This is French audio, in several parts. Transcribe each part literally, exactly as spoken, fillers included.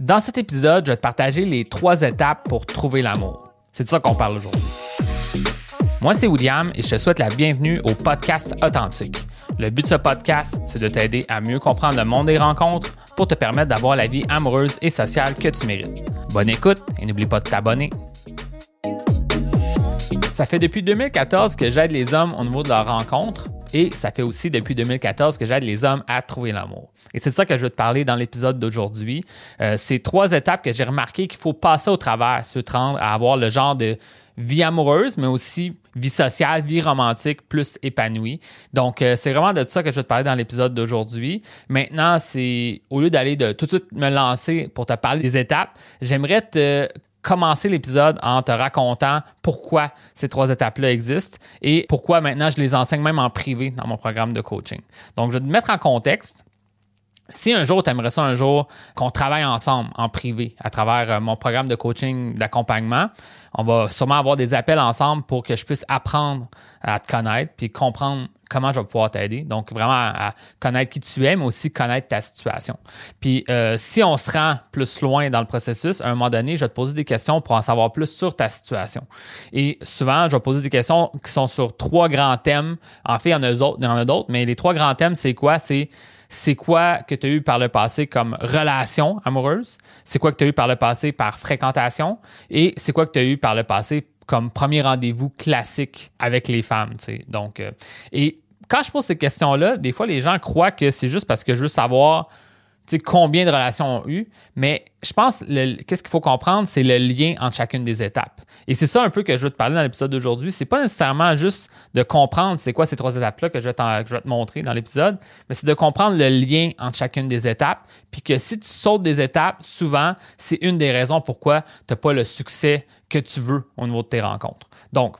Dans cet épisode, je vais te partager les trois étapes pour trouver l'amour. C'est de ça qu'on parle aujourd'hui. Moi, c'est William et je te souhaite la bienvenue au Podcast Authentique. Le but de ce podcast, c'est de t'aider à mieux comprendre le monde des rencontres pour te permettre d'avoir la vie amoureuse et sociale que tu mérites. Bonne écoute et n'oublie pas de t'abonner. Ça fait depuis deux mille quatorze que j'aide les hommes au niveau de leur rencontre et ça fait aussi depuis deux mille quatorze que j'aide les hommes à trouver l'amour. Et c'est de ça que je veux te parler dans l'épisode d'aujourd'hui. Euh, c'est trois étapes que j'ai remarquées qu'il faut passer au travers si tu veux te rendre à avoir le genre de vie amoureuse, mais aussi vie sociale, vie romantique, plus épanouie. Donc, euh, c'est vraiment de ça que je vais te parler dans l'épisode d'aujourd'hui. Maintenant, c'est au lieu d'aller de tout de suite me lancer pour te parler des étapes, j'aimerais te commencer l'épisode en te racontant pourquoi ces trois étapes-là existent et pourquoi maintenant je les enseigne même en privé dans mon programme de coaching. Donc, je vais te mettre en contexte. Si un jour, tu aimerais ça un jour qu'on travaille ensemble en privé à travers mon programme de coaching d'accompagnement, on va sûrement avoir des appels ensemble pour que je puisse apprendre à te connaître puis comprendre comment je vais pouvoir t'aider. Donc, vraiment à connaître qui tu es, mais aussi connaître ta situation. Puis, euh, si on se rend plus loin dans le processus, à un moment donné, je vais te poser des questions pour en savoir plus sur ta situation. Et souvent, je vais poser des questions qui sont sur trois grands thèmes. En fait, il y en a d'autres, il y en a d'autres, mais les trois grands thèmes, c'est quoi? C'est C'est quoi que tu as eu par le passé comme relation amoureuse? C'est quoi que tu as eu par le passé par fréquentation? Et c'est quoi que tu as eu par le passé comme premier rendez-vous classique avec les femmes? T'sais? Donc, euh, et quand je pose ces questions-là, des fois, les gens croient que c'est juste parce que je veux savoir combien de relations ont eu, mais je pense le, qu'est-ce qu'il faut comprendre, c'est le lien entre chacune des étapes. Et c'est ça un peu que je veux te parler dans l'épisode d'aujourd'hui. C'est pas nécessairement juste de comprendre c'est quoi ces trois étapes-là que je, que je vais te montrer dans l'épisode, mais c'est de comprendre le lien entre chacune des étapes, puis que si tu sautes des étapes, souvent, c'est une des raisons pourquoi tu n'as pas le succès que tu veux au niveau de tes rencontres. Donc,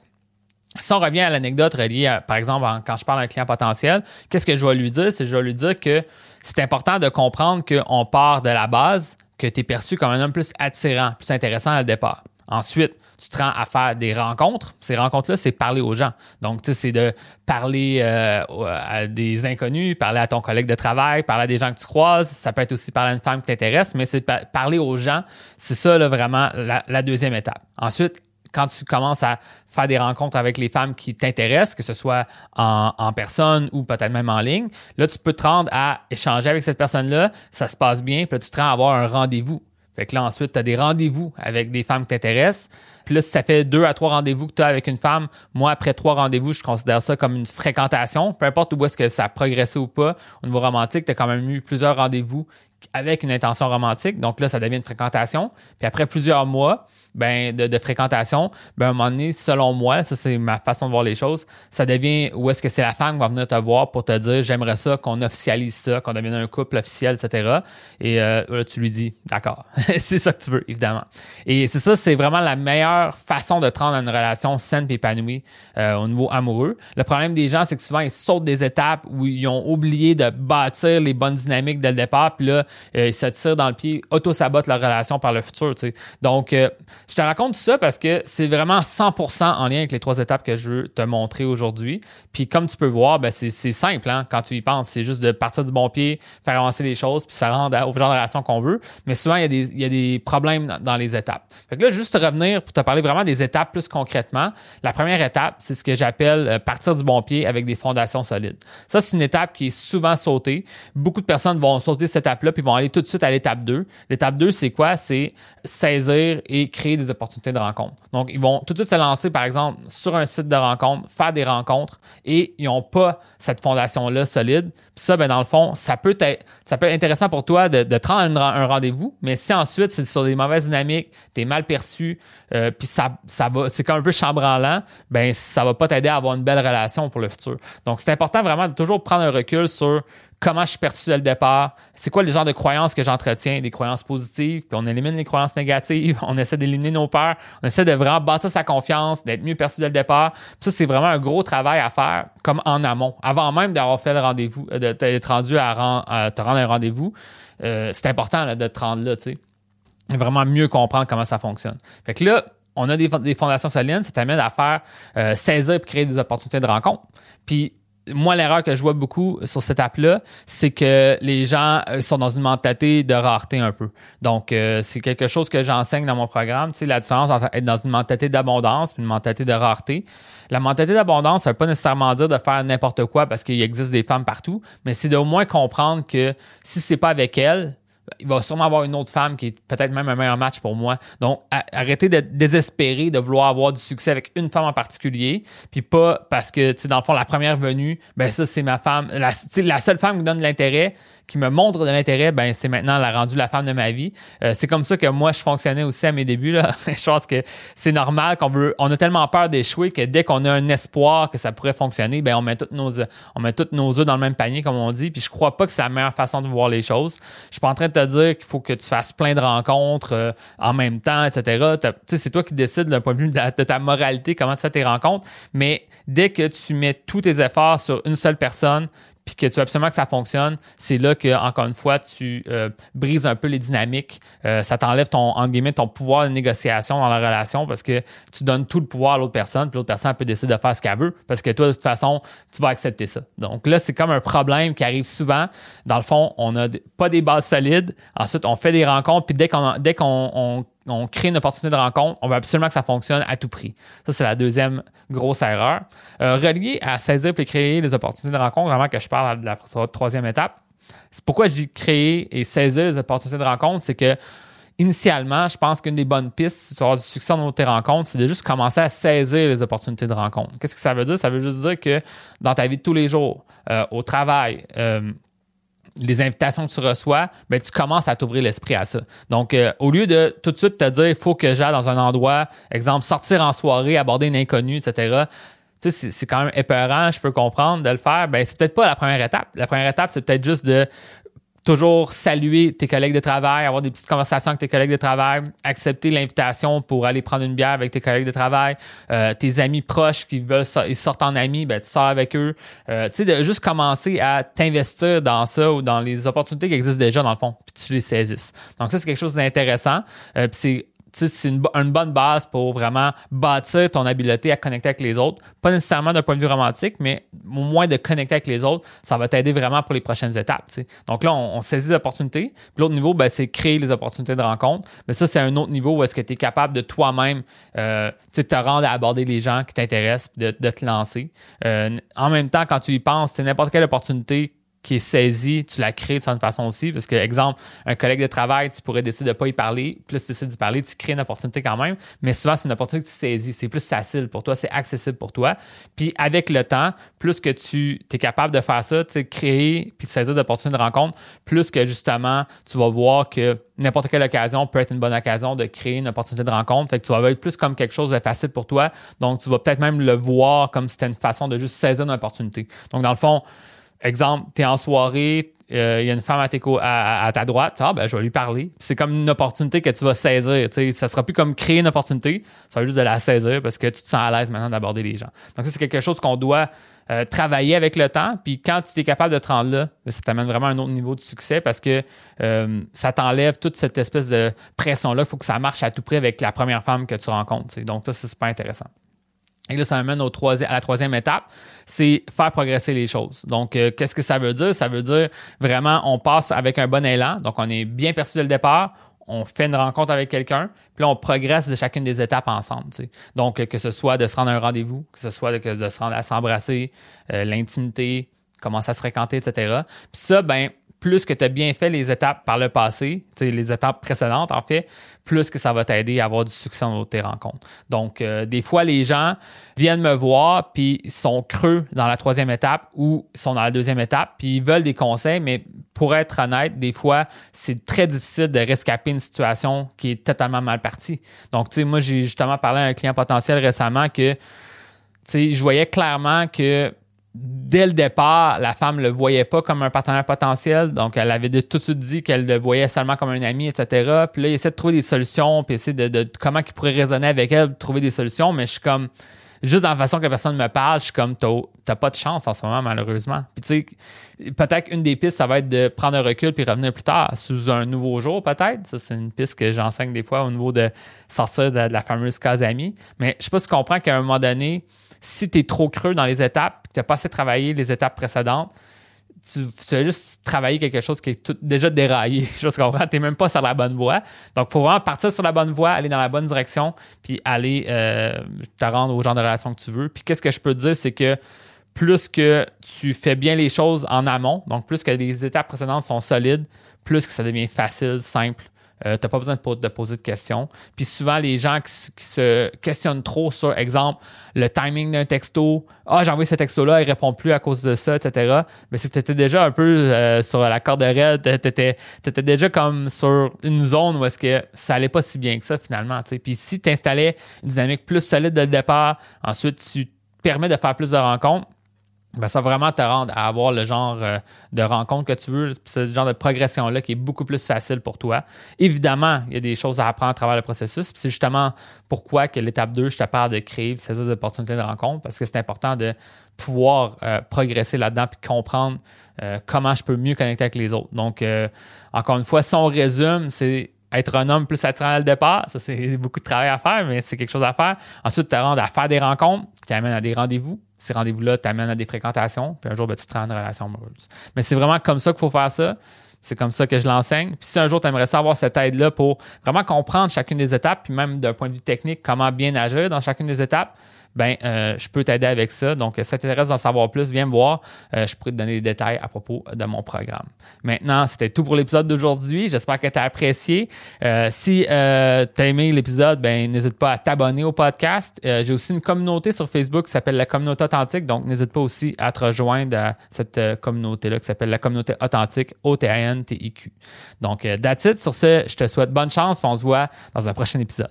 si on revient à l'anecdote reliée, à, par exemple, en, quand je parle à un client potentiel, qu'est-ce que je vais lui dire? C'est que je vais lui dire que c'est important de comprendre qu'on part de la base, que tu es perçu comme un homme plus attirant, plus intéressant à le départ. Ensuite, tu te rends à faire des rencontres. Ces rencontres-là, c'est parler aux gens. Donc, tu sais, c'est de parler euh, à des inconnus, parler à ton collègue de travail, parler à des gens que tu croises. Ça peut être aussi parler à une femme qui t'intéresse, mais c'est par- parler aux gens. C'est ça, là, vraiment, la, la deuxième étape. Ensuite, quand tu commences à faire des rencontres avec les femmes qui t'intéressent, que ce soit en, en personne ou peut-être même en ligne, là, tu peux te rendre à échanger avec cette personne-là, ça se passe bien, puis là, tu te rends à avoir un rendez-vous. Fait que là, ensuite, tu as des rendez-vous avec des femmes qui t'intéressent. Puis là, si ça fait deux à trois rendez-vous que tu as avec une femme, moi, après trois rendez-vous, je considère ça comme une fréquentation. Peu importe où est-ce que ça a progressé ou pas, au niveau romantique, tu as quand même eu plusieurs rendez-vous avec une intention romantique. Donc là, ça devient une fréquentation. Puis après plusieurs mois ben, de, de fréquentation, ben, à un moment donné, selon moi, ça c'est ma façon de voir les choses, ça devient où est-ce que c'est la femme qui va venir te voir pour te dire « J'aimerais ça, qu'on officialise ça, qu'on devienne un couple officiel, et cetera » Et euh, là, tu lui dis « D'accord. » C'est ça que tu veux, évidemment. Et c'est ça, c'est vraiment la meilleure façon de te rendre à une relation saine et épanouie euh, au niveau amoureux. Le problème des gens, c'est que souvent, ils sautent des étapes où ils ont oublié de bâtir les bonnes dynamiques dès le départ, puis là, Euh, ils se tirent dans le pied, auto-sabotent leur relation par le futur. Tu sais. Donc, euh, je te raconte tout ça parce que c'est vraiment cent pour cent en lien avec les trois étapes que je veux te montrer aujourd'hui. Puis comme tu peux voir, ben c'est, c'est simple hein, quand tu y penses. C'est juste de partir du bon pied, faire avancer les choses, puis ça rend au genre de relation qu'on veut. Mais souvent, il y a des, il y a des problèmes dans, dans les étapes. Fait que là, juste revenir pour te parler vraiment des étapes plus concrètement. La première étape, c'est ce que j'appelle euh, partir du bon pied avec des fondations solides. Ça, c'est une étape qui est souvent sautée. Beaucoup de personnes vont sauter cette étape-là, ils vont aller tout de suite à l'étape deux. L'étape deux, c'est quoi? C'est saisir et créer des opportunités de rencontre. Donc, ils vont tout de suite se lancer, par exemple, sur un site de rencontre, faire des rencontres et ils n'ont pas cette fondation-là solide. Puis ça, bien, dans le fond, ça peut être, ça peut être intéressant pour toi de, de te rendre un rendez-vous, mais si ensuite, c'est sur des mauvaises dynamiques, tu es mal perçu, euh, puis ça, ça va, c'est comme un peu chambranlant, bien, ça ne va pas t'aider à avoir une belle relation pour le futur. Donc, c'est important vraiment de toujours prendre un recul sur comment je suis perçu dès le départ, c'est quoi le genre de croyances que j'entretiens, des croyances positives, puis on élimine les croyances négatives, on essaie d'éliminer nos peurs, on essaie de vraiment bâtir sa confiance, d'être mieux perçu dès le départ. Puis ça, c'est vraiment un gros travail à faire comme en amont, avant même d'avoir fait le rendez-vous, de t'être rendu à, à te rendre à un rendez-vous. Euh, c'est important là, de te rendre là, tu sais. Vraiment mieux comprendre comment ça fonctionne. Fait que là, on a des, des fondations solides, ça t'amène à faire euh, saisir et créer des opportunités de rencontre. Puis moi, l'erreur que je vois beaucoup sur cette app-là, c'est que les gens sont dans une mentalité de rareté un peu. Donc, euh, c'est quelque chose que j'enseigne dans mon programme. Tu sais, la différence entre être dans une mentalité d'abondance et une mentalité de rareté. La mentalité d'abondance, ça ne veut pas nécessairement dire de faire n'importe quoi parce qu'il existe des femmes partout, mais c'est d'au moins comprendre que si ce n'est pas avec elles, il va sûrement avoir une autre femme qui est peut-être même un meilleur match pour moi. Donc, arrêtez d'être désespéré de vouloir avoir du succès avec une femme en particulier, puis pas parce que, tu sais, dans le fond, la première venue, ben ça, c'est ma femme. La, tu sais, la seule femme qui donne de l'intérêt, qui me montre de l'intérêt, ben c'est maintenant la rendue la femme de ma vie. Euh, c'est comme ça que moi, je fonctionnais aussi à mes débuts, là. Je pense que c'est normal qu'on veut... On a tellement peur d'échouer que dès qu'on a un espoir que ça pourrait fonctionner, ben on met toutes nos on met toutes nos œufs dans le même panier, comme on dit, puis je crois pas que c'est la meilleure façon de voir les choses. Je suis pas en train de te dire qu'il faut que tu fasses plein de rencontres euh, en même temps, et cetera. Tu sais, c'est toi qui décides d'un point de vue de, la, de ta moralité, comment tu fais tes rencontres, mais dès que tu mets tous tes efforts sur une seule personne puis que tu veux absolument que ça fonctionne, c'est là que, encore une fois, tu euh, brises un peu les dynamiques. Euh, ça t'enlève ton, entre guillemets, ton pouvoir de négociation dans la relation parce que tu donnes tout le pouvoir à l'autre personne puis l'autre personne elle peut décider de faire ce qu'elle veut parce que toi, de toute façon, tu vas accepter ça. Donc là, c'est comme un problème qui arrive souvent. Dans le fond, on n'a pas des bases solides. Ensuite, on fait des rencontres puis dès qu'on... Dès qu'on on, on crée une opportunité de rencontre, on veut absolument que ça fonctionne à tout prix. Ça, c'est la deuxième grosse erreur. Euh, relié à saisir et créer les opportunités de rencontre, avant que je parle de la troisième étape, c'est pourquoi je dis créer et saisir les opportunités de rencontre, c'est que initialement, je pense qu'une des bonnes pistes, si tu vas avoir du succès dans tes rencontres, c'est de juste commencer à saisir les opportunités de rencontre. Qu'est-ce que ça veut dire? Ça veut juste dire que dans ta vie de tous les jours, euh, au travail, euh, les invitations que tu reçois, bien, tu commences à t'ouvrir l'esprit à ça. Donc, euh, au lieu de tout de suite te dire, il faut que j'aille dans un endroit, exemple, sortir en soirée, aborder une inconnue, et cetera, tu sais, c'est, c'est quand même épeurant, je peux comprendre de le faire. Bien, c'est peut-être pas la première étape. La première étape, c'est peut-être juste de toujours saluer tes collègues de travail, avoir des petites conversations avec tes collègues de travail, accepter l'invitation pour aller prendre une bière avec tes collègues de travail, euh, tes amis proches qui veulent ils sortent en amis, ben tu sors avec eux. Euh, tu sais, de juste commencer à t'investir dans ça ou dans les opportunités qui existent déjà dans le fond, puis tu les saisisses. Donc ça, c'est quelque chose d'intéressant. Euh, puis c'est Tu sais, c'est une, une bonne base pour vraiment bâtir ton habileté à connecter avec les autres. Pas nécessairement d'un point de vue romantique, mais au moins de connecter avec les autres, ça va t'aider vraiment pour les prochaines étapes. Tu sais. Donc là, on, on saisit les opportunités. Puis l'autre niveau, ben, c'est créer les opportunités de rencontre. Mais ça, c'est un autre niveau où est-ce que tu es capable de toi-même euh, tu sais, te rendre à aborder les gens qui t'intéressent, de, de te lancer. Euh, en même temps, quand tu y penses, c'est n'importe quelle opportunité qui est saisie, tu la crées de certaine façon aussi, parce que, exemple, un collègue de travail, tu pourrais décider de ne pas y parler, puis là, tu décides d'y parler, tu crées une opportunité quand même, mais souvent, c'est une opportunité que tu saisis, c'est plus facile pour toi, c'est accessible pour toi, puis avec le temps, plus que tu es capable de faire ça, tu sais, créer, puis saisir d'opportunités de rencontre, plus que, justement, tu vas voir que n'importe quelle occasion peut être une bonne occasion de créer une opportunité de rencontre, fait que tu vas être plus comme quelque chose de facile pour toi, donc tu vas peut-être même le voir comme si c'était une façon de juste saisir une opportunité. Donc, dans le fond, exemple, tu es en soirée, il euh, y a une femme à, co- à, à, à ta droite, ah, ben, je vais lui parler. Puis c'est comme une opportunité que tu vas saisir. T'sais. Ça ne sera plus comme créer une opportunité, ça va juste de la saisir parce que tu te sens à l'aise maintenant d'aborder les gens. Donc ça, c'est quelque chose qu'on doit euh, travailler avec le temps. Puis quand tu es capable de te rendre là, ben, ça t'amène vraiment à un autre niveau de succès parce que euh, ça t'enlève toute cette espèce de pression-là. Il faut que ça marche à tout prix avec la première femme que tu rencontres. T'sais. Donc ça, c'est super intéressant. Et là, ça m'amène au troisi- à la troisième étape, c'est faire progresser les choses. Donc, euh, qu'est-ce que ça veut dire? Ça veut dire vraiment, on passe avec un bon élan. Donc, on est bien perçu dès le départ. On fait une rencontre avec quelqu'un, puis là, on progresse de chacune des étapes ensemble. T'sais. Donc, euh, que ce soit de se rendre à un rendez-vous, que ce soit de, de se rendre à s'embrasser, euh, l'intimité, commencer à se fréquenter, et cetera. Puis ça, bien, plus que tu as bien fait les étapes par le passé, les étapes précédentes, en fait, plus que ça va t'aider à avoir du succès dans tes rencontres. Donc, euh, des fois, les gens viennent me voir puis ils sont creux dans la troisième étape ou ils sont dans la deuxième étape puis ils veulent des conseils, mais pour être honnête, des fois, c'est très difficile de rescaper une situation qui est totalement mal partie. Donc, tu sais, moi, j'ai justement parlé à un client potentiel récemment que, tu sais, je voyais clairement que dès le départ, la femme ne le voyait pas comme un partenaire potentiel. Donc, elle avait tout de suite dit qu'elle le voyait seulement comme un ami, et cetera. Puis là, il essaie de trouver des solutions, puis essayer de, de, de comment il pourrait raisonner avec elle, trouver des solutions. Mais je suis comme, juste dans la façon que la personne me parle, je suis comme, t'as, t'as pas de chance en ce moment, malheureusement. Puis tu sais, peut-être qu'une des pistes, ça va être de prendre un recul puis revenir plus tard, sous un nouveau jour peut-être. Ça, c'est une piste que j'enseigne des fois au niveau de sortir de, de la fameuse case amie. Mais je sais pas si tu comprends qu'à un moment donné, si tu es trop creux dans les étapes, que tu n'as pas assez travaillé les étapes précédentes, tu, tu as juste travaillé quelque chose qui est tout, déjà déraillé. Je comprends, tu n'es même pas sur la bonne voie. Donc, il faut vraiment partir sur la bonne voie, aller dans la bonne direction, puis aller euh, te rendre au genre de relation que tu veux. Puis, qu'est-ce que je peux te dire, c'est que plus que tu fais bien les choses en amont, donc plus que les étapes précédentes sont solides, plus que ça devient facile, simple. Euh, tu n'as pas besoin de, de poser de questions. Puis souvent, les gens qui, qui se questionnent trop sur, exemple, le timing d'un texto. « Ah, j'ai envoyé ce texto-là, il ne répond plus à cause de ça, et cetera » Mais si tu étais déjà un peu euh, sur la corde raide, tu étais déjà comme sur une zone où est-ce que ça n'allait pas si bien que ça finalement. T'sais. Puis si tu installais une dynamique plus solide dès le départ, ensuite tu te permets de faire plus de rencontres, ben ça va vraiment te rendre à avoir le genre de rencontre que tu veux, ce genre de progression-là qui est beaucoup plus facile pour toi. Évidemment, il y a des choses à apprendre à travers le processus, puis c'est justement pourquoi que l'étape deux, je te parle de créer ces opportunités de rencontre, parce que c'est important de pouvoir euh, progresser là-dedans puis comprendre euh, comment je peux mieux connecter avec les autres. Donc, euh, encore une fois, si on résume, c'est être un homme plus attirant au départ, ça c'est beaucoup de travail à faire, mais c'est quelque chose à faire. Ensuite, tu te rends à faire des rencontres qui t'amènent à des rendez-vous. Ces rendez-vous-là t'amènent à des fréquentations, puis un jour, ben, tu te rends à une relation amoureuse. Mais c'est vraiment comme ça qu'il faut faire ça. C'est comme ça que je l'enseigne. Puis si un jour, tu aimerais ça avoir cette aide-là pour vraiment comprendre chacune des étapes, puis même d'un point de vue technique, comment bien agir dans chacune des étapes, ben euh, je peux t'aider avec ça. Donc, si ça t'intéresse d'en savoir plus, viens me voir. Euh, je pourrais te donner des détails à propos de mon programme. Maintenant, c'était tout pour l'épisode d'aujourd'hui. J'espère que tu as apprécié. Euh, si euh, tu as aimé l'épisode, ben n'hésite pas à t'abonner au podcast. Euh, j'ai aussi une communauté sur Facebook qui s'appelle la communauté authentique. Donc, n'hésite pas aussi à te rejoindre à cette communauté-là qui s'appelle la communauté authentique, O T H N T I Q. Donc, that's it. Sur ce, je te souhaite bonne chance et on se voit dans un prochain épisode.